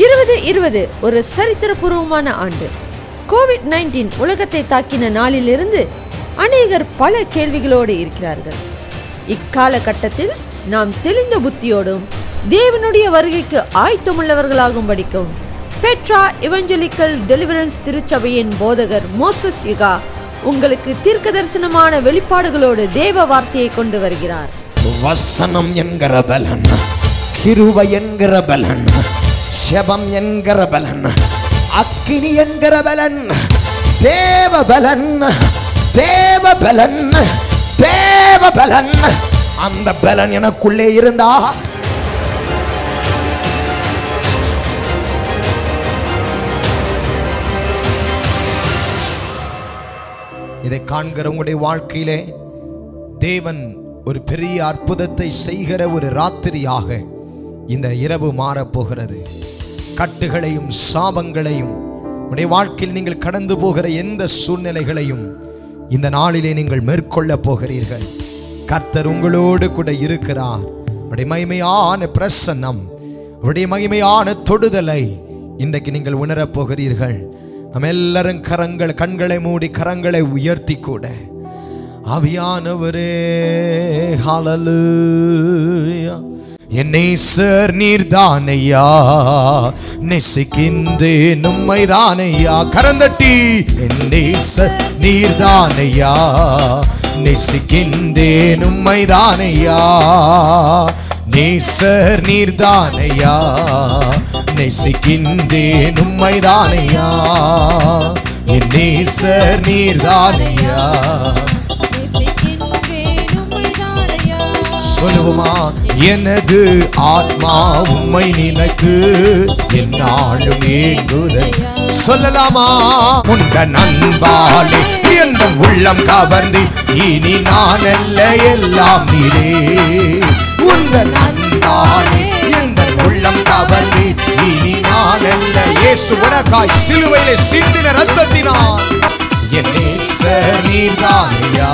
2020 ஒரு சரித்திரபூர்வமான ஆண்டு. கோவிட்-19 உலகத்தை தாக்கின நாளிலிருந்து அநேகர் பல கேள்விகளோடு இருக்கிறார்கள். இக்காலகட்டத்தில் நாம் தெளிந்த புத்தியோடும் தேவனுடைய வருகைக்கு ஆயத்தமுள்ளவர்களாகும் படிக்கும் பெட்ரா எவஞ்சலிக்கல் டெலிவரன்ஸ் திருச்சபையின் போதகர் மோசஸ் ஈகா உங்களுக்கு தீர்க்க தரிசனமான வெளிப்பாடுகளோடு தேவ வார்த்தையை கொண்டு வருகிறார். வசனம் என்கிற பலன், கிருபை என்கிற பலன், செபம் என்கிற பலன், அக்கினி என்கிற பலன், தேவ பலன், தேவ பலன், தேவ பலன். அந்த பலன் எனக்குள்ளே இருந்தா இதை காண்கிற உங்களுடைய வாழ்க்கையிலே தேவன் ஒரு பெரிய அற்புதத்தை செய்கிற ஒரு ராத்திரியாக இந்த இரவு மாறப்போகிறது. கட்டுகளையும் சாபங்களையும் உங்களுடைய வாழ்க்கையில் நீங்கள் கடந்து போகிற எந்த சூழ்நிலைகளையும் இந்த நாளிலே நீங்கள் மேற்கொள்ள போகிறீர்கள். கர்த்தர் உங்களோடு கூட இருக்கிறார். அவருடைய மகிமையான பிரசன்னம், அவருடைய மகிமையான தொடுதலை இன்றைக்கு நீங்கள் உணரப்போகிறீர்கள். நம்ம எல்லாரும் கண்களை மூடி கரங்களை உயர்த்தி கூட ஆவியானவரே ஹalleluya என்னை சார் நீர்தானையா, நெசிக்கின்றேன் உம்மைதானையா. கரந்தட்டி என்னை சார் நீர்தானையா, நெசிக்கின்றேன் உம்மைதானையா. நேசர் நீர்தானையா, நேசிக்கின்றேன் உம்மைதானையா. என் நேசர் நீர்தானையா, நேசிக்கின்றேன் உம்மைதானையா. சொல்லுமா, எனது ஆத்மா உம்மை நினைக்கு, என்னாலும் ஏங்குதே. சொல்லலாமா, உண்ட நண்பாலே எந்த உள்ளம் கவர்ந்து, இனி நான் அல்ல எல்லாம் நீரே. உங்கள் அன்பாலே எங்கள் உள்ளம் கவர்ந்து, இனி நான் அல்ல இயேசு உனக்காய் சிலுவையிலே சிந்தின ரத்தத்தினால். என் நேசர் நீர்தானையா,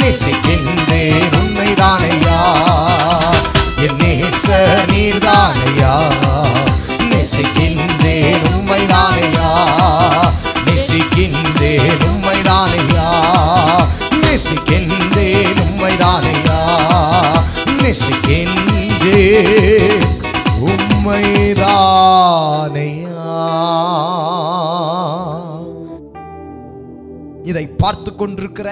நேசிக்கின்றேன் உம்மைதானையா. என் நேசர் நீர்தானையா, நேசிக்கின்றேன் உம்மைதானையா. நேசிக்கின்றேன் உம்மைதானையா, நேசிக்கின்றேன் உம்மைதானையா. உம்மைதானையா. இதை பார்த்து கொண்டிருக்கிற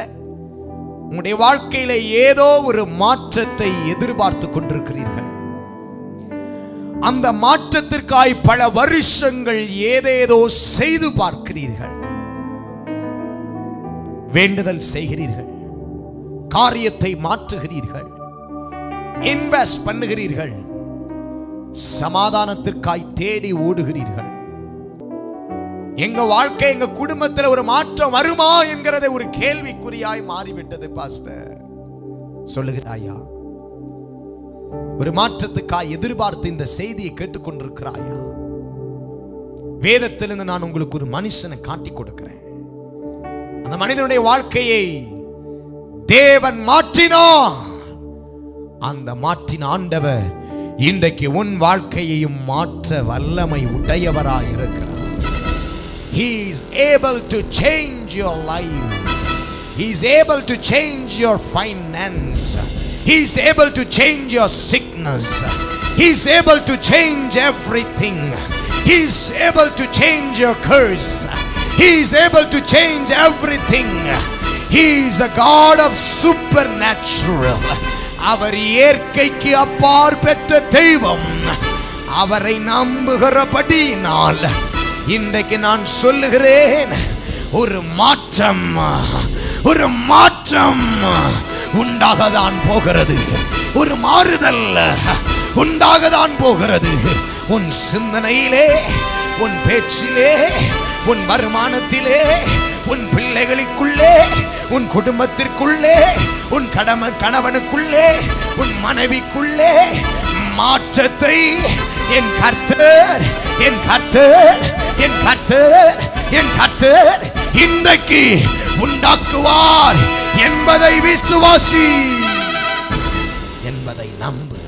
உங்களுடைய வாழ்க்கையில ஏதோ ஒரு மாற்றத்தை எதிர்பார்த்து கொண்டிருக்கிறீர்கள். அந்த மாற்றத்திற்காய் பல வருஷங்கள் ஏதேதோ செய்து பார்க்கிறீர்கள், வேண்டுதல் செய்கிறீர்கள், காரியத்தை மாற்றுகிறீர்கள், இன்வெஸ்ட் பண்ணுகிறீர்கள், சமாதானத்திற்காய் தேடி ஓடுகிறீர்கள். எங்க வாழ்க்கை, எங்க குடும்பத்தில் ஒரு மாற்றம் வருமா என்கிறதை ஒரு கேள்விக்குறியாய் மாறிவிட்டது. பாஸ்டர் சொல்லுகிறாயா, ஒரு மாற்றத்துக்காய் எதிர்பார்த்து இந்த செய்தியை கேட்டுக்கொண்டிருக்கிறாயா? வேதத்திலிருந்து நான் உங்களுக்கு ஒரு மனுஷனை காட்டி கொடுக்கிறேன். அந்த மனிதனுடைய வாழ்க்கையை தேவன் மாற்றினோ, அந்த மாற்றின் ஆண்டவர் இன்றைக்கு உன் வாழ்க்கையையும் மாற்ற வல்லமை உடையவராய் இருக்கிறார். He is able to change your life. He is able to change your finance. He is able to change your sickness. He is able to change everything. He is able to change your curse. He is able to change everything. He is a God of supernatural. அவர் இயற்கைக்கு அப்பால் பெற்ற தெய்வம். அவரை நம்புகிறபடியால் இன்றைக்கு நான் சொல்லுகிறேன், ஒரு மாற்றம், ஒரு மாற்றம் உண்டாகத்தான் போகிறது. ஒரு மாறுதல் உண்டாகத்தான் போகிறது. உன் சிந்தனையிலே, உன் பேச்சிலே, உன் வருமானத்திலே, உன் பிள்ளைகளுக்குள்ளே, உன் குடும்பத்திற்குள்ளே, உன் கணவனுக்குள்ளே, உன் மனைவிக்குள்ளே மாற்றத்தை என் கர்த்தர், என் கர்த்தர், என் கர்த்தர், என் கர்த்தர் இன்றைக்கு உண்டாக்குவார் என்பதை விசுவாசி, என்பதை நம்பு.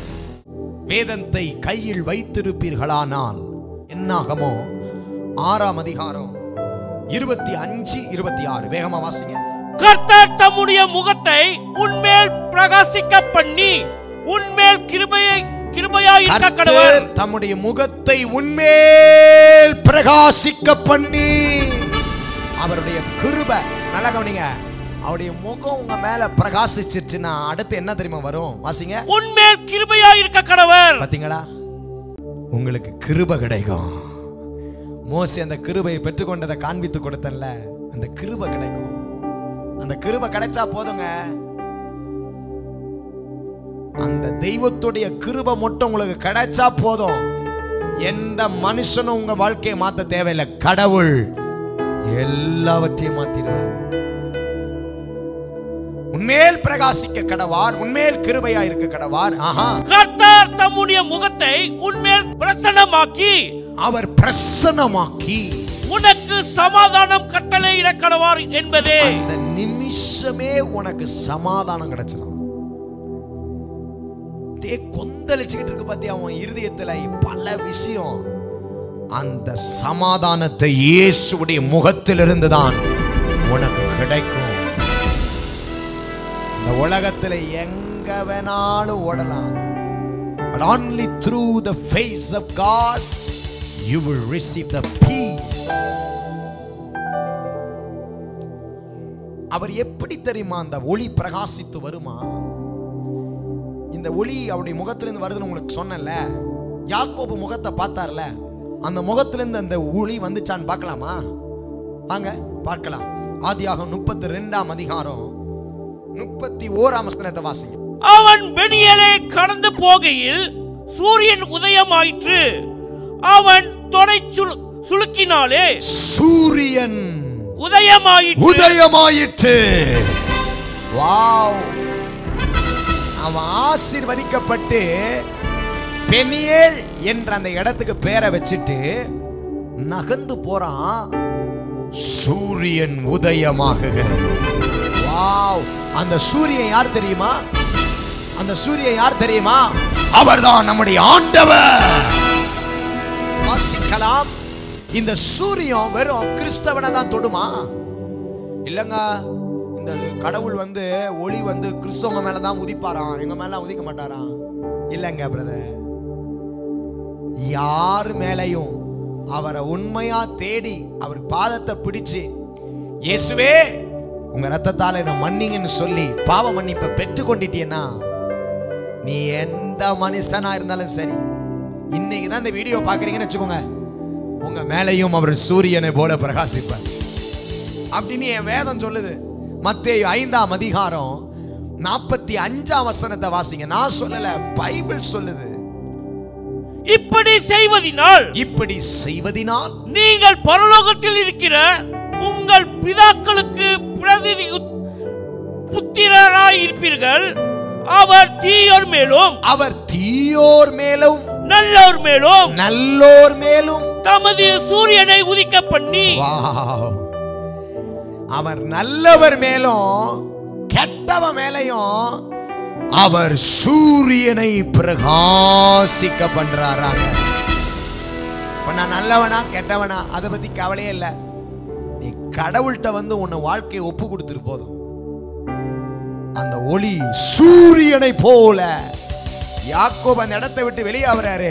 வேதத்தை கையில் வைத்திருப்பீர்களானால் என்னாகமோ 6 அதிகாரம் 25-26 வேகமா வாசிங்க. கர்த்தர் தம்முடைய முகத்தை உன்மேல் பிரகாசிக்க பண்ணி உன்மேல் கிருபையாயிருக்க கடவர். தம்முடைய முகத்தை உன்மேல் பிரகாசிக்க பண்ணி அவருடைய கிருபை, நல்லா கவனிங்க, அவருடைய முகம் உங்க மேல பிரகாசிச்சிருச்சுன்னா அடுத்து என்ன தெரியுமா வரும்? வாசிங்க. உன்மேல் கிருபையாயிருக்க கடவர். பாத்தீங்களா, உங்களுக்கு கிருபை கிடைக்கும். மோசே அந்த கிருபையை பெற்றுக்கொண்டதை காண்பித்து கொடுத்தல, அந்த கிருபை கிடைக்கும். அந்த கிருபை கிடைச்சா போதுங்க, அந்த தெய்வத்துடைய கிருபை மட்டும் உங்களுக்கு கிடைச்சா போதும். எந்த மனுஷனும் உங்க வாழ்க்கையை மாத்த தேவையில்லை, கடவுள் எல்லாவற்றையும் மாத்திடுவார். உன்மேல் பிரகாசிக்க கடவார், உன்மேல் கிருபையா இருக்க கடவார். ஆஹா, கர்த்தர் தம்முடைய முகத்தை உன்மேல் பிரசன்னமாக்கி, அவர் பிரசன்னமாக்கி உனக்கு சமாதானம் கட்டளையிட கடவார் என்பதே. அந்த நிமிஷமே உனக்கு சமாதானம் கிடைச்சது. தே கொந்தளிச்சிட்டு இருக்கு பத்தி அவன் இருதயத்துல பல விஷயம். அந்த சமாதானத்தை இயேசுடைய முகத்திலிருந்து தான் உனக்கு கிடைக்கும். இந்த உலகத்தில் எங்க வேணாலும் ஓடலாம், but only through the face of God you will receive the peace. அவர் எப்படி தெரியுமா அந்த ஒளி பிரகாசித்து வருமா? இந்த ஒளி அவருடைய முகத்திலிருந்து வருதுன்னு உங்களுக்கு சொன்னல, யாக்கோபு முகத்தை பார்த்தார்ல, அந்த முகத்திலிருந்து அந்த ஒளி வந்துச்சான்னு பார்க்கலாமா? வாங்க பார்க்கலாம். ஆதியாகமம் 32-ம் அதிகாரம் 31-ம் வசனத்தை வாசிங்க. அவன் பெனியேலை கடந்து போகையில் சூரியன் உதயமாயிற்று. அவன் தொடை சுளுக்கினாலே சூரியன் உதயமாயிற்று. வாவ்! அவன் ஆசீர்வதிக்கப்பட்டு பெனியேல் என்ற அந்த இடத்துக்கு பேரை வச்சிட்டு நகர்ந்து போறான். சூரியன் உதயமாகுகிறது. வாவ்! அந்த சூரியன் யார் தெரியுமா? அந்த சூரியன் யார் தெரியுமா? அவர்தான் நம்முடைய ஆண்டவர். வாசிக்கலாம். இந்த சூரியன் வெறும் கிறிஸ்தவனை தான் தொடுமா? இல்லங்க, இந்த கடவுள் வந்து ஒளி வந்து கிறிஸ்தவங்க மேலதான் உதிப்பாராம், எங்க மேல உதிக்க மாட்டாராம். இல்லங்க பிரதர், யார் மேலையும் அவரை உண்மையா தேடி அவர் பாதத்தை பிடிச்சு இயேசுவே உங்க ரத்தத்தால என்ன மன்னிங்கன்னு சொல்லி பாவ மன்னிப்பை பெற்றுக்கொண்டிட்டீன்னா, நீ எந்த மனுஷனா இருந்தாலும் சரி, இன்னைக்கு தான் இந்த வீடியோ பாக்குறீங்கன்னு வச்சுக்கோங்க, உங்க மேலையும் அவர் சூரியனை போல பிரகாசிப்பார் அப்படின்னு என் வேதம் சொல்லுது. மத்தேயு 5-ம் அதிகாரம் 45-ம் வசனத்தை வாசிங்க. நான் சொல்லல, பைபிள் சொல்லுது. இப்படி செய்வதினால் நீங்கள் பரலோகத்தில் இருக்கிற உங்கள் பிதாக்களுக்கு புத்திரராய் இருப்பீர்கள். அவர் தீயோர் மேலும் நல்லோர் மேலும் தமது சூரியனை உதிக்க பண்ணி, அவர் நல்லவர் மேலும் கெட்டவ மேலையும் அவர் சூரியனை பிரகாசிக்க பண்றாராங்க. நான் நல்லவனா கெட்டவனா அதை பத்தி கவலையே இல்லை. நீ கடவுள்கிட்ட வந்து உன்னை வாழ்க்கையை ஒப்பு கொடுத்துரு போதும். அந்த ஒளி சூரியனை போல. யாக்கோபு அந்த இடத்தை விட்டு வெளியே வராரு.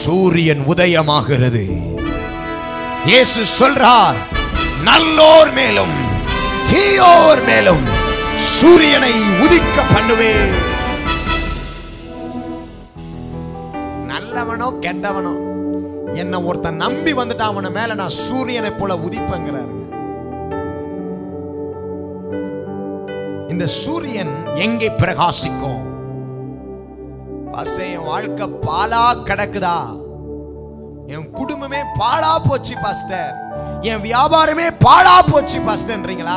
சூரியன் உதயமாகிறது. இயேசு சொல்றார், நல்லோர் மேலும் தீயோர் மேலும் சூரியனை உதிக்க பண்ணுவேன். நல்லவனோ கெட்டவனோ, என்ன ஒருத்தன் நம்பி வந்துட்டான், அவன மேல நான் சூரியனை போல உதிப்பங்கிறார். இந்த சூரியன் எங்கே பிரகாசிக்கும்? என் வாழ்க்கை பாலா கிடக்குதா? என் குடும்பமே பாலா போச்சு பாஸ்டர், என் வியாபாரமே பாலா போச்சு பாஸ்டர்ன்றீங்களா?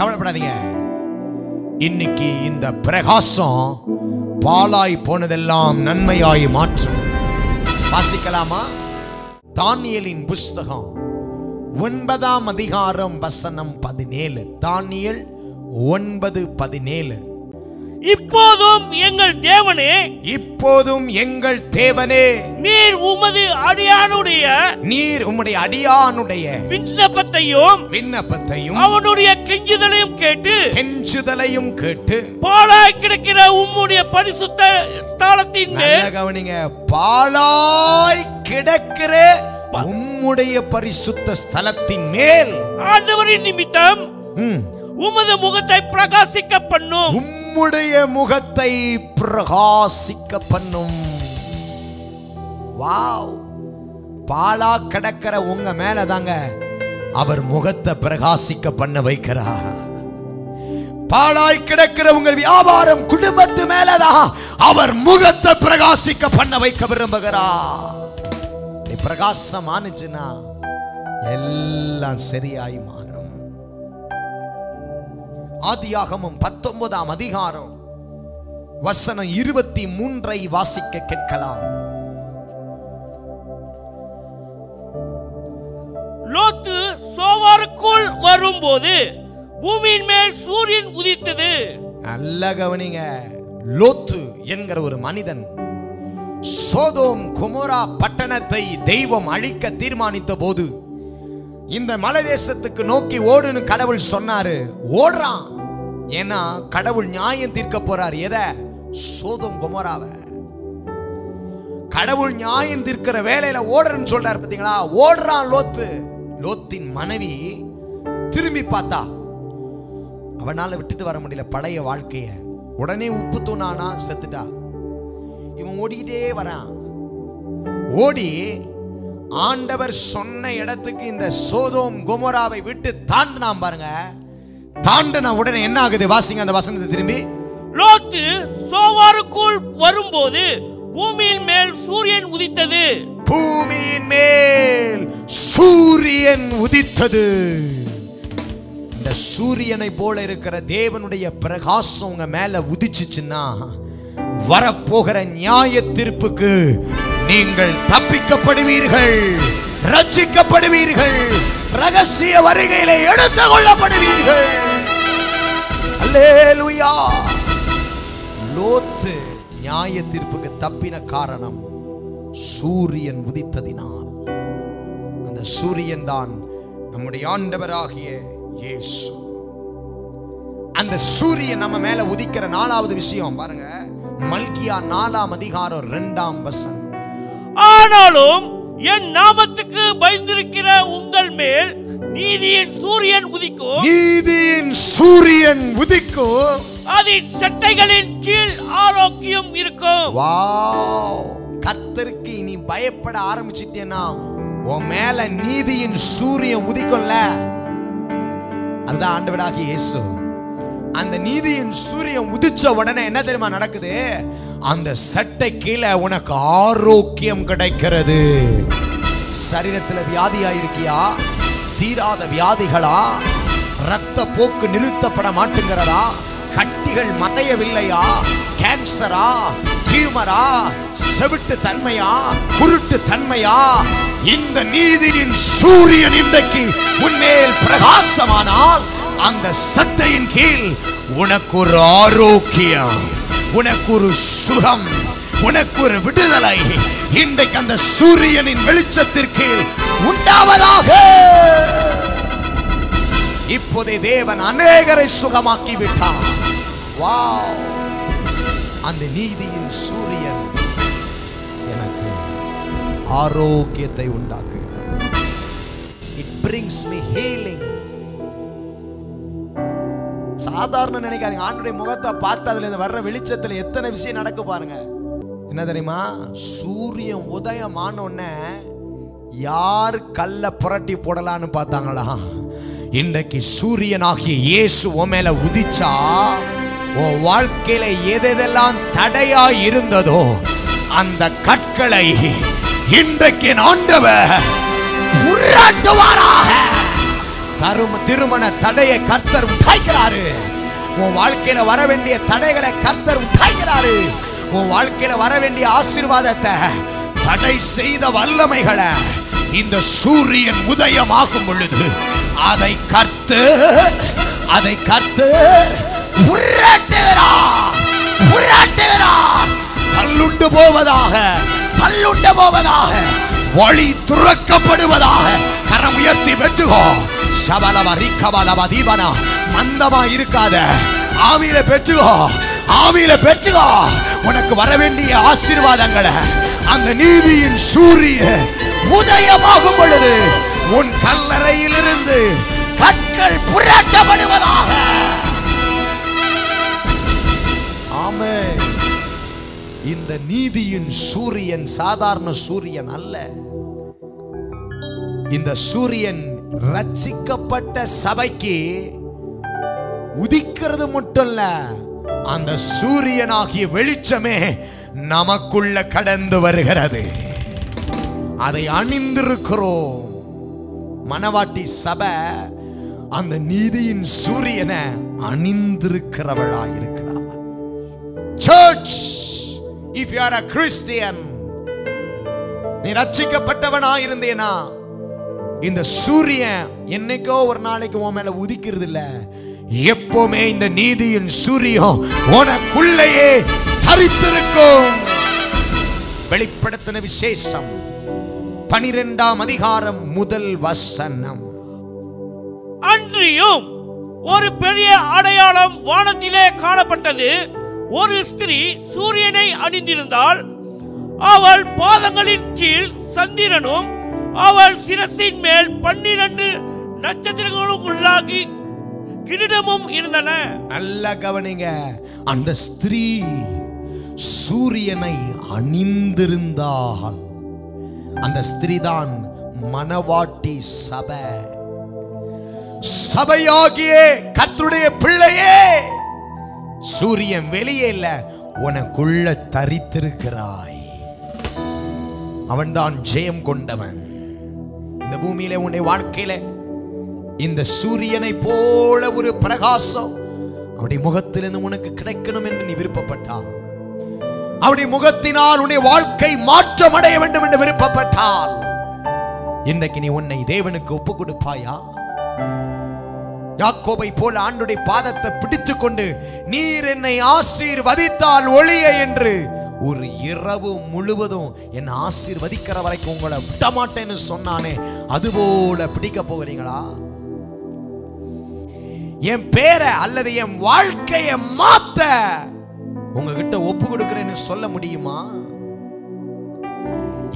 கவலைப்படாதீங்க. இன்னைக்கு இந்த பிரகாசம் பாலாய் போனதெல்லாம் நன்மையாய் மாற்றும். வாசிக்கலாமா? தானியலின் புஸ்தகம் 9-ம் அதிகாரம் 17. தானியல் 9:17. இப்போதும் எங்கள் தேவனே, இப்போதும் எங்கள் தேவனே, நீர் உமது அடியானுடைய விண்ணப்பத்தையும் அவனுடைய கெஞ்சுதலையும் கேட்டு பாழாய் கிடக்கிற உம்முடைய பரிசுத்த ஸ்தலத்தின் மேல் கவனிங்க, பாழாய் கிடக்கிற உம்முடைய பரிசுத்த ஸ்தலத்தின் மேல் ஆண்டவரின் நிமித்தம் உமது முகத்தை பிரகாசிக்க பண்ணும், உம்முடைய முகத்தை பிரகாசிக்க பண்ணும். வாவ், பாலா கடக்கிற உங்க மேல தாங்க அவர் முகத்தை பிரகாசிக்க பண்ண வைக்கிறார். பாலாய் கிடக்கிற உங்கள் வியாபாரம், குடும்பத்து மேலதான் அவர் முகத்தை பிரகாசிக்க பண்ண வைக்க விரும்புகிறார். பிரகாசமானுச்சுன்னா எல்லாம் சரியாய் மாறும். ஆதியாகமம் 19 அதிகாரம் வசனம் 23 வாசிக்க கேட்கலாம். லோத்து சோவாருக்குள் வரும்போது பூமியின் மேல் சூரியன் உதித்தது. நல்ல கவனிங்க, லோத்து என்கிற ஒரு மனிதன் சோதோம் குமோரா பட்டணத்தை தெய்வம் அழிக்க தீர்மானித்த போது இந்த மலை தேசத்துக்கு நோக்கி ஓடுன்னு கடவுள் சொன்னாரு. ஓடுறான், ஏன்னா கடவுள் நியாயம் தீர்க்க போறார். எதை? சோதோம் குமோராவை. கடவுள் நியாயம் தீர்க்கிற வேலையில ஓடுறன்னு சொல்றாரு. பாத்தீங்களா, ஓடுறான் லோத்து. லோத்தின் மனைவி திரும்பி பார்த்தா அவனால விட்டுட்டு வர முடியல பழைய வாழ்க்கைய. உடனே உப்பு தூணானா செத்துட்டா. இவன் ஓடிக்கிட்டே வரான். ஓடி ஆண்டவர் சொன்ன இடத்துக்கு இந்த சோதோம் கொமோராவை விட்டு தாண்டினான். பாருங்க, தாண்டின உடனே என்ன ஆகுது? வாசிங்க அந்த வசனத்தை திரும்பி. லோத்து சோவாருக்குள் வரும்போது பூமியின் மேல் சூரியன் உதித்தது. பூமியின் மேல் சூரியன் உதித்தது. இந்த சூரியனை போல இருக்கிற தேவனுடைய பிரகாசம் உங்க மேல உதிச்சுச்சுன்னா வரப்போகிற நியாய தீர்ப்புக்கு நீங்கள் தப்பிக்கப்படுவீர்கள், ரட்சிக்கப்படுவீர்கள், ரகசிய வருகையிலே எடுத்துக் கொள்ளப்படுவீர்கள். அல்லேலூயா. லோத்து நியாய தீர்ப்புக்கு தப்பின காரணம் சூரியன் உதித்ததினால். அந்த சூரியன் தான் நம்முடைய ஆண்டவராகிய இயேசு. அந்த சூரியன் நம்ம மேல உதிக்கிற நாலாவது விஷயம் பாருங்க, மல்கியா 4 அதிகாரம் 2 வசனம். ஆனாலும் என் நாமத்துக்கு பயந்திருக்கிற உங்கள் மேல் நீதியின் சூரியன் உதிக்கும், நீதியின் சூரியன் உதிக்கும், அதின் சட்டைகளின் கீழ் ஆரோக்கியம் இருக்கும். வாவ், கர்த்தருக்கு நீ பயப்பட ஆரம்பிச்சிட்டேன்னா உன் மேல நீதியின் சூரியன் உதிக்கும்ல. அதுதான் ஆண்டவராகிய இயேசு. அந்த நீதியின் சூரியன் உதிச்ச உடனே என்ன தெரியுமா நடக்குது? அந்த சட்டை கீழே உனக்கு ஆரோக்கியம் கிடைக்கிறது. சரீரத்தில் வியாதியா இருக்கியா? தீராத வியாதிகளா? ரத்த போக்கு நிறுத்தப்பட மாட்டேங்கிறதா? கட்டிகள் மறையவில்லையா? கேன்சரா? டியூமரா? செவிட்டு தன்மையா? குருட்டு தன்மையா? இந்த நீதியின் சூரியன் இன்றைக்கு உன்மேல் பிரகாசமானால் அந்த சட்டையின் கீழ் உனக்கு ஒரு ஆரோக்கியம், உனக்கு ஒரு சுகம், உனக்கு ஒரு விடுதலை இன்றைக்கு அந்த சூரியனின் வெளிச்சத்திற்கு உண்டாவதாக. இப்போதே தேவன் அநேகரை சுகமாக்கி விட்டார். வாவ், அந்த நீதியின் சூரியன் எனக்கு ஆரோக்கியத்தை உண்டாக்குகிறது. It brings me healing. சாதாரண நினைக்காதீங்க. ஆண்டவருடைய முகத்தை பார்த்து அதுல இருந்து வர்ற வெளிச்சத்துல எத்தனை விஷயம் நடக்க பாருங்க. என்ன தெரியுமா? சூரியன் உதயமானோடனே யார் கல்ல புரட்டி போடலான்னு பார்த்தாங்களா, இன்றைக்கு சூரியனாகிய இயேசு உமேல உதிச்சா உன் வாழ்க்கையில எதெல்லாம் தடையா இருந்ததோ அந்த கற்களை இன்றைக்கு ஆண்டவர் புரட்டுவாராக. திருமண தடையை கர்த்தர் உடைக்கிறாரு. உன் வாழ்க்கையில வர வேண்டிய தடைகளை கர்த்தர் உடைக்கிறாரு. உன் வாழ்க்கையில வர வேண்டிய ஆசீர்வாதத்தை, தடை செய்த வல்லமைகளை இந்த சூரியன் உதயமாக்கும் பொழுது அதை கர்த்தர் உரட்டுகிறார். விரட்டுகிறார். பல்லுண்டு போவதாக, பல்லுண்டு போவதாக, வழி துறக்கப்படுவதாக. கரம் உயர்த்தி பெற்றுகோ. சபலவ ரிக்கபலவ தீபனா. மந்தமா இருக்காத, ஆவியில பெற்றுகோ, ஆவியில பெற்றுகோ. உனக்கு வர வேண்டிய ஆசீர்வாதங்களை அந்த நீதியின் சூரியன் உதயமாகும் பொழுது உன் கல்லறையிலிருந்து கற்கள் புரட்டப்படுவதாக. ஆமென். இந்த நீதியின் சூரியன் சாதாரண சூரியன் அல்ல. இந்த சூரியன் ரட்சிக்கப்பட்ட சபைக்கு உதிக்கிறது மட்டும் இல்ல, அந்த சூரியனாகிய வெளிச்சமே நமக்குள்ள கடந்து வருகிறது. அதை அணிந்திருக்கிறோம். மணவாட்டி சபை அந்த நீதியின் சூரியனை அணிந்திருக்கிறவளாய் இருக்கிறார். Church, if you are a Christian, நீ ரட்சிக்கப்பட்டவனாய் இருந்தேனா, இந்த சூரியன் என்னைக்கோ ஒரு நாளைக்கு உன் மேல உதிக்கிறது இல்ல. எப்பவுமே இந்த நீதியின் சூரியன் உனக்குள்ளேயே தரித்திருக்கும். வெளிப்படுத்தின விசேஷம் 12ஆம் அதிகாரம் முதல் வசனம். அன்றியும் ஒரு பெரிய அடையாளம் வானத்திலே காணப்பட்டது. ஒரு ஸ்திரீ சூரியனை அணிந்திருந்தாள். அவள் பாதங்களின் கீழ் சந்திரனும் அவள் சிரசின் மேல் 12 நட்சத்திரங்களும் உள்ளாகி கிரீடமும் இருந்தன. நல்ல கவனிங்க. அந்த ஸ்திரீ சூரியனை அணிந்திருந்தாள். அந்த ஸ்திரீதான் மணவாட்டி சபை. சபையாகிய கர்த்தருடைய பிள்ளையே, சூரியன் வெளியே இல்ல, உனக்குள்ள தரித்திருக்கிறாய். அவன்தான் ஜெயம் கொண்டவன். இந்த பூமியில உன்னுடைய வாழ்க்கையில இந்த சூரியனை போல ஒரு பிரகாசம் அவருடைய முகத்திலிருந்து உனக்கு கிடைக்கணும் என்று நீ விருப்பப்பட்டான். அவருடைய முகத்தினால் உன்னுடைய வாழ்க்கை மாற்றமடைய வேண்டும் என்று விருப்பப்பட்டால், இன்றைக்கு நீ உன்னை தேவனுக்கு ஒப்பு கொடுப்பாயா? யாக்கோபை போல ஆண்டுடைய பாதத்தை பிடித்துக் கொண்டு, நீர் என்னை ஆசீர்வதித்தால் ஒளிய என்று ஒரு இரவு முழுவதும் என்னை ஆசீர்வதிக்கிற வரைக்கும் உங்களை விடமாட்டேன்னு சொன்னானே, அதுபோல பிடிக்க போகிறீங்களா? என் பேரை அல்லது என் வாழ்க்கையை மாத்த உங்ககிட்ட ஒப்பு கொடுக்கிறேன்னு சொல்ல முடியுமா?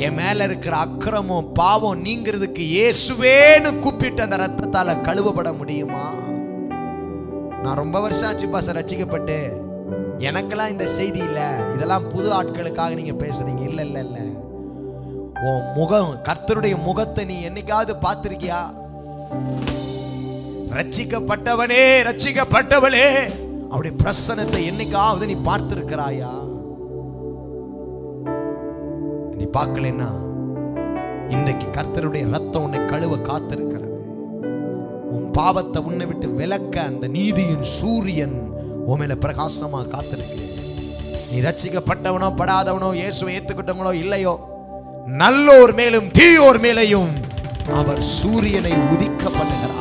என் மேல இருக்கிற அக்கிரமம் பாவம் நீங்கிறதுக்கு இயேசுவேன்னு கூப்பிட்டு அந்த ரத்தத்தால கழுவப்பட முடியுமா? நான் ரொம்ப வருஷம் ஆச்சு பாச ரட்சிக்கப்பட்டு, எனக்கெல்லாம் இந்த செய்தி இல்லை, இதெல்லாம் புது ஆட்களுக்காக நீங்க பேசுறீங்க. இல்லை இல்லை இல்லை, உன் முகம், கர்த்தருடைய முகத்தை நீ என்னைக்காவது பார்த்திருக்கியா? ரட்சிக்கப்பட்டவனே, ரட்சிக்கப்பட்டவளே, அவருடைய பிரசன்னத்தை என்னைக்காவது நீ பார்த்திருக்கிறாயா? நீ பார்க்கலன்னா இன்றைக்கு கர்த்தருடைய ரத்தம் உன்னை கழுவ காத்திருக்கிறது. உன் பாவத்தை உன்னை விட்டு விலக்க அந்த நீதியின் சூரியன் உன் மேல பிரகாசமா காத்திருக்கிறது. நீ ரட்சிக்கப்பட்டவனோ படாதவனோ, இயேசுவை ஏத்துக்கிட்டவனோ இல்லையோ, நல்லோர் மேலும் தீயோர் மேலையும் அவர் சூரியனை உதிக்க பண்ணுகிறார்.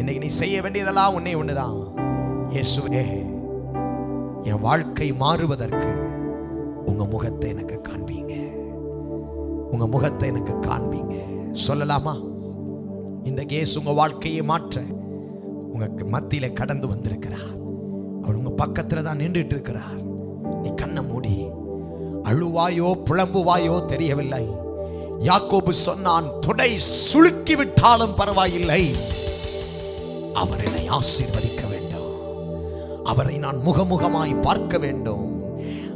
இன்னைக்கு நீ செய்ய வேண்டியதெல்லாம் உன்னை ஒண்ணுதான். இயேசுவே, என் வாழ்க்கை மாறுவதற்கு உங்க முகத்தை எனக்கு காண்பீங்க, உங்க முகத்தை எனக்கு காண்பீங்க. சொல்லலாமா? இன்றைக்கு இயேசு உங்க வாழ்க்கையை மாற்ற உங்களுக்கு மத்தியில கடந்து வந்திருக்கிறார். அவர் உங்க பக்கத்துல தான் நின்றுட்டு இருக்கிறார். நீ கண்ணை மூடி, அழுவாயோ புலம்புவாயோ தெரியவில்லை. யாக்கோபு சொன்னான், தொடை சுளுக்கி விட்டாலும் பரவாயில்லை, அவர் என்னை ஆசீர்வதிக்க வேண்டும், அவரை நான் முகமுகமாய் பார்க்க வேண்டும்.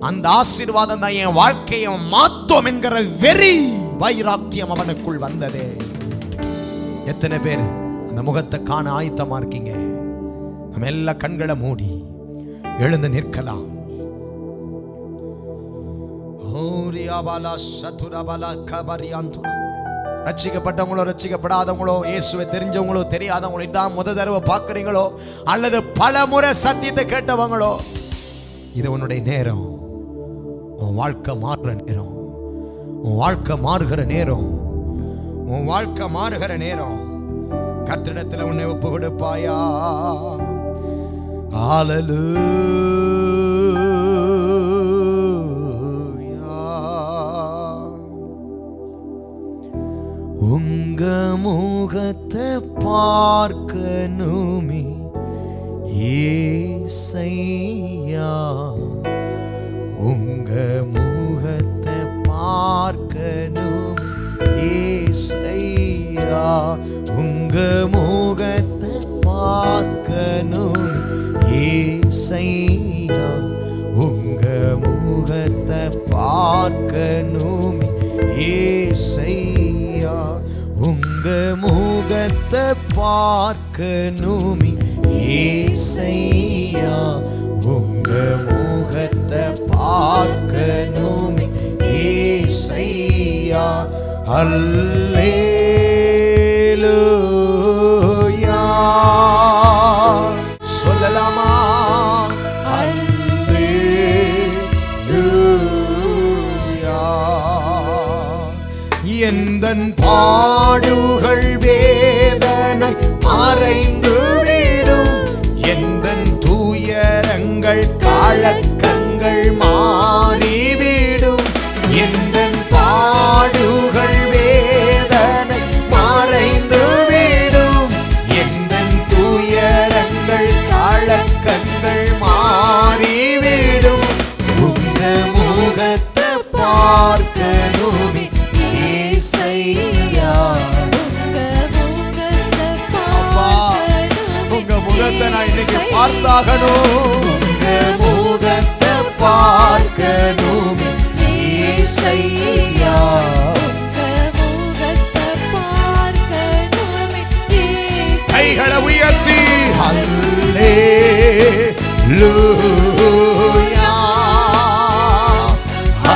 அந்த ஆசீர்வாதம் தான் என் வாழ்க்கையை மாத்தோம் என்கிற வெறி வைராக்கியம் அவனுக்குள் வந்தது. எத்தனை பேர் அந்த முகத்தை காண ஆயத்தமா இருக்கீங்க? நம்ம எல்லா கண்களை மூடி எழுந்து நிற்கலாம். ரட்சிக்கப்பட்டவங்களோ ரட்சிக்கப்படாதவங்களோ, இயேசுவை தெரிஞ்சவங்களோ தெரியாதவங்களோ, இதான் முத தடவை பார்க்குறீங்களோ அல்லது பல முறை சத்தியத்தை கேட்டவங்களோ, இது உன்னுடைய நேரம். உன் வாழ்க்கை மாறுற நேரம், உன் வாழ்க்கை மாறுகிற நேரம், உன் வாழ்க்கை மாறுகிற நேரம். கர்த்தரிடத்தில் உன்னை ஒப்பு கொடுப்பாயா? ஹalleluya. உங்க முகத்தை பார்க்கணுமே ஏசையா, உங்க முகத்தை பார்க்கணும் ஏசையா, உங்க முகத்தை பார்க்கணும் ஏசையா, உங்க முகத்தை பார்க்கணும் ஏசையா, உங்க முகத்தை பார்க்கணும் ஏசையா, உங்க முகத்தை பார்க்கணும் ஏசையா. அல்லேலூயா சொல்லலாமா? அல்லேலூயா. எந்தன் பாடுகள் வேதனை மறைந்து விடும், எந்தன் துயரங்கள் காலக்கங்கள் மாறிவிடும், எந்தன் பாடுகள் வேதனை மறைந்து விடும், எந்தன் துயரங்கள் காலக்கங்கள் மாறிவிடும், உங்க முகத்தை பார்க்கணுமே ஏசையா. இன்னைக்கு பார்த்தாகணும், முகத்தை பார்க்கணும் ஏசையா, முகத்தை பார்க்கணும் ஏசையா. கைகளை உயர்த்தி அல்லேலூயா,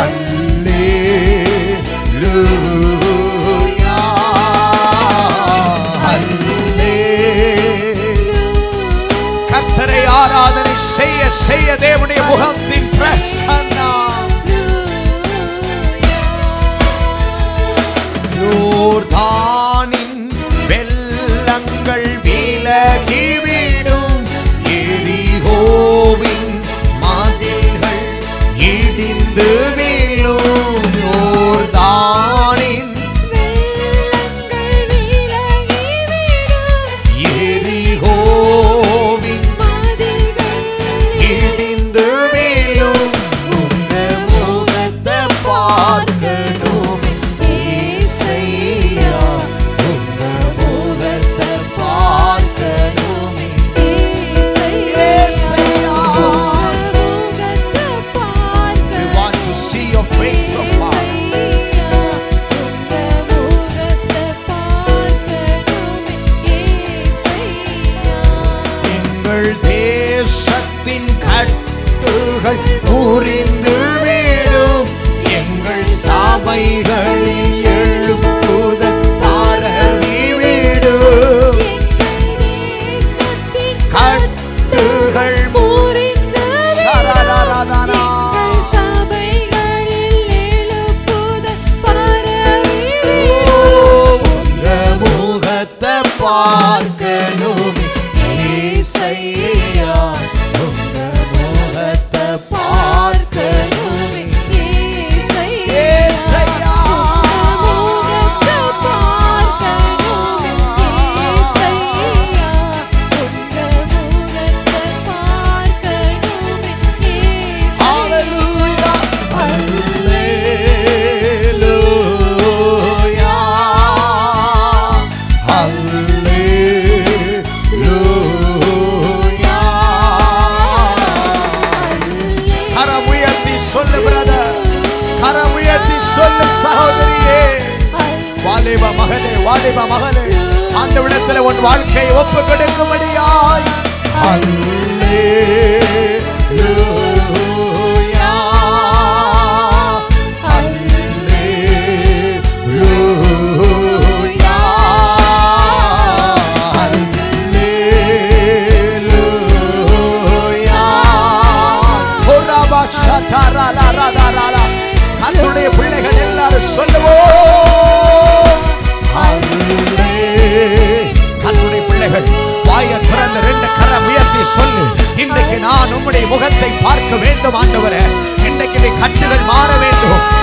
அல்லேலூயா, ஆராதனை செய்ய செய்ய தேவனுடைய முகத்தின் பிரசன்னம். யோர்தானின் வெள்ளங்கள் விலகிவிடும், எரிகோவின் மதில்கள் இடிந்து விழும், யோர்தானின்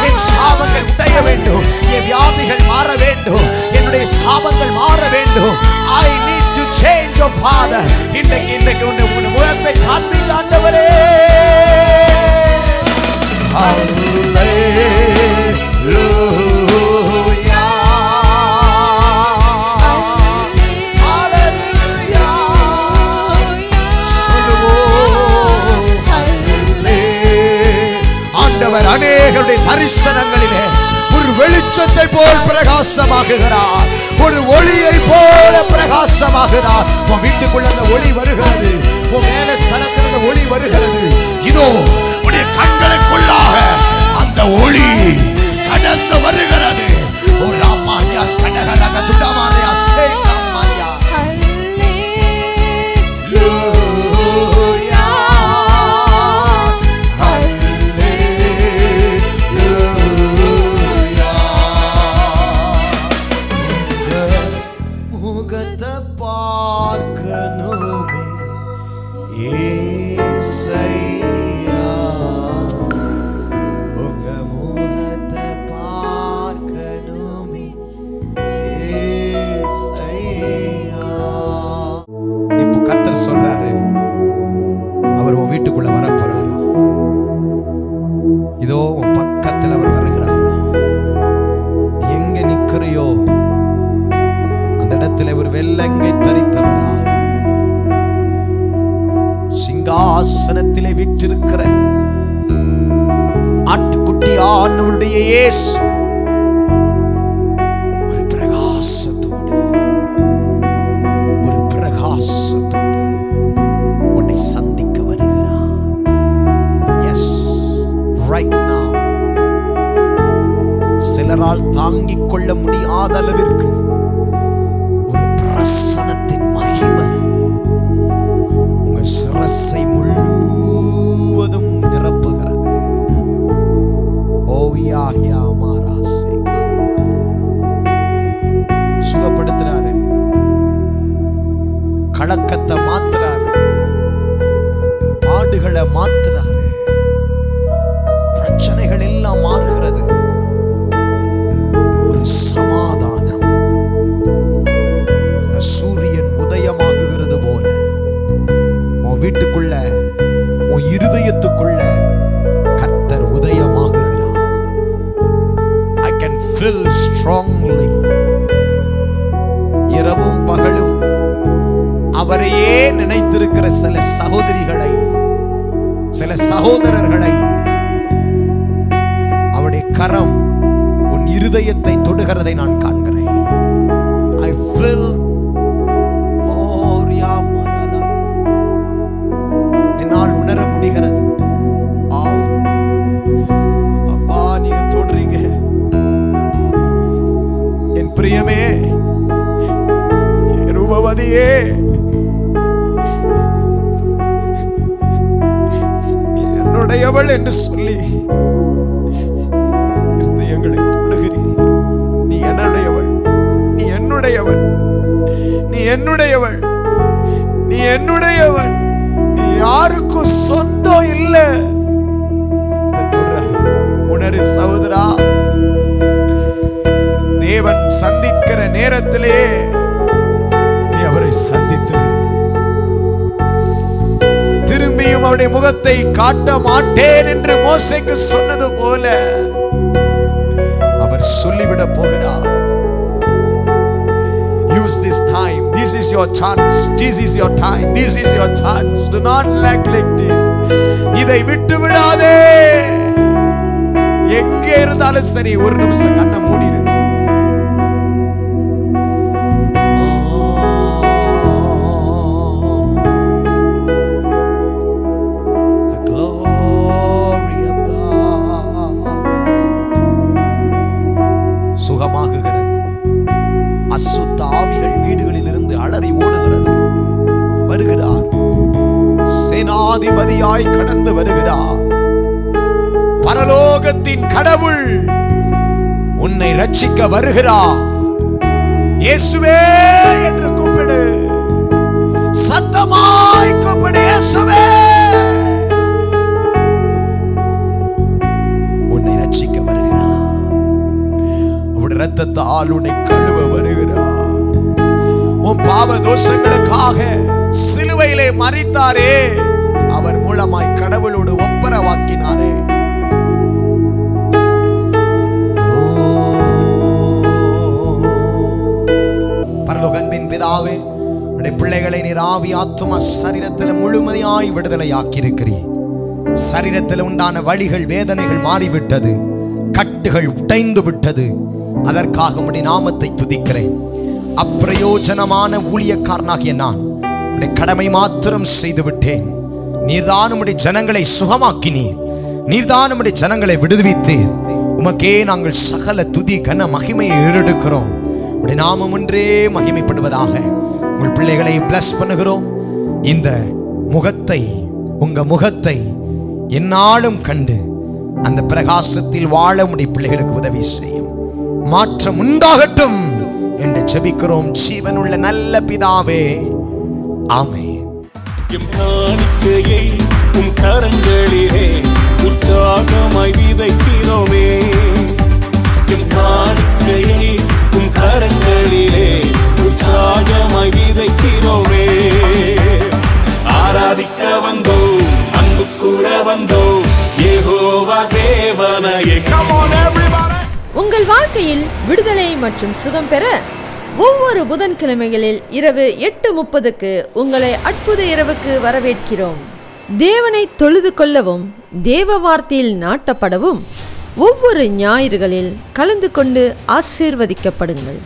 என் சாபங்கள் உடைய வேண்டும், என் வியாதிகள் மாற வேண்டும், உன்னுடைய சாபங்கள் மாற வேண்டும். I need to change your father. இன்னைக்கு இன்னைக்கு உன்னுடைய முகத்தை காண்பிங்க ஆண்டவரே. Hallelujah. ஆண்டவர் அநேகருடைய தரிசனங்களிலே ஒரு வெளிச்சத்தை போல் பிரகாசமாகுகிறார், ஒரு ஒளியை போல பிரகாசமாகிறார். உன் வீட்டுக்குள்ள அந்த ஒளி வருகிறது, உன் மேல ஸ்தலத்தில் அந்த ஒளி வருகிறது. இதோ உடைய கண்களுக்குள்ளாக அந்த ஒளி கடந்து வருகிறது. சிங்காசனத்திலே வீற்றிருக்கிற ஆட்டுக்குட்டியானவருடைய இயேசு ஒரு பிரகாசத்தோடு உன்னை சந்திக்க வருகிறார். Yes, right now. சிலரால் தாங்கிக் கொள்ள முடியாத அளவிற்கு ஒரு பிரசனத்தின் மகிமை சிரசை முழுவதும் நிரப்புகிறது. சுகப்படுத்துறாரு, கலக்கத்தை மாத்துறாரு, பாடுகளை மாத்துறாரு, பிரச்சனைகள் எல்லாம் மாறுகிறது. ஒரு சமாதானம் அந்த சூரியன் உதயமாகுகிறது போல வீட்டுக்குள்ள உன் இருதயத்துக்குள்ள கர்த்தர் உதயமாகுகிறார். I can feel strongly. இரவும் பகலும் அவரையே நினைத்திருக்கிற சில சகோதரிகளை, சில சகோதரர்களை அவருடைய கரம் உன் இருதயத்தை தொடுகிறதை நான் காண்கிறேன். I feel என்னால் உணர முடிகிறது. அப்பா நீங்க தொடுறீங்க. என் பிரியமே, என் உபவதியே, நீ என்னுடையவள் என்று சொல்லி இருதயங்களை தொடுகிறீர். நீ என்னுடையவள், நீ என்னுடையவள், நீ என்னுடையவள், நீ என்னுடையவள், யாருக்கும் சொந்தம் இல்லை. உணரு சகோதரா, தேவன் சந்திக்கிற நேரத்திலே நீ அவரை சந்தித்து திரும்பியும் அவருடைய முகத்தை காட்ட மாட்டேன் என்று மோசேக்கு சொன்னது போல அவர் சொல்லிவிட போகிறார். Use this time. This is your chance. This is your time. This is your chance. Do not neglect it. இதை விட்டு விடாதே. எங்கே இருந்தாலும் சரி, ஒரு நிமிஷம் கண்ணை மூடிடு. கடந்து வருகிறார் பரலோகத்தின் கடவுள். உன்னை ரட்சிக்க வருகிறார். இயேசுவே என்று கூப்பிடு, சத்தமாய் கூப்பிடு. இயேசுவே உன்னை ரட்சிக்க வருகிறார். அவருடைய இரத்தத்தால் உன்னை கழுவ வருகிறார். வருகிறார். உன் பாவ தோஷங்களுக்காக சிலுவையிலே மரித்தாரே, அவர் மூலமாய் கடவுளோடு ஒப்பரவாக்கினாரே. பரலோகத்தின் பிதாவே, உடைய பிள்ளைகளை நீர் ஆவி ஆத்துமா சரீரத்தில் முழுமையாய் விடுதலையாக்கியிருக்கிறீர். சரீரத்தில் உண்டான வழிகள் வேதனைகள் மாறிவிட்டது, கட்டுகள் உடைந்து விட்டது. அதற்காக உடைய நாமத்தை துதிக்கிறேன். அப்பிரயோஜனமான ஊழியக்காரனாகிய நான் உடைய கடமை மாத்திரம் செய்துவிட்டேன். நீர்தான் உடைய ஜனங்களை சுகமாக்கினீர், நீர்தான் உடைய ஜனங்களை விடுவித்தீர். உமக்கே நாங்கள் சகல துதி கன மகிமையை ஏறெடுக்கிறோம். உடைய நாமம் ஒன்றே மகிமைப்படுவதாக. உங்கள் பிள்ளைகளை பிளஸ் பண்ணுகிறோம். இந்த முகத்தை, உங்கள் முகத்தை என்னாலும் கண்டு அந்த பிரகாசத்தில் வாழ உடைய பிள்ளைகளுக்கு உதவி செய்யும். மாற்றம் உண்டாகட்டும் என்று ஜெபிக்கிறோம் ஜீவனுள்ள நல்ல பிதாவே, ஆமென். உம் கரங்களிலே உற்சாகமாய் விதைக்கிறோமே, உம் காணிக்கையை உம் கரங்களிலே உற்சாகமாய் விதைக்கிறோமே. ஆராதிக்க வந்தோம், அன்பு கூற வந்தோம் யெகோவா தேவனையே. Come on everybody! உங்கள் வாழ்க்கையில் விடுதலை மற்றும் சுகம் பெற ஒவ்வொரு புதன்கிழமைகளில் இரவு 8:30க்கு உங்களை அற்புத இரவுக்கு வரவேற்கிறோம். தேவனை தொழுது கொள்ளவும் தேவ வார்த்தையில் நாட்டப்படவும் ஒவ்வொரு ஞாயிறுகளில் கலந்து கொண்டு ஆசீர்வதிக்கப்படுங்கள்.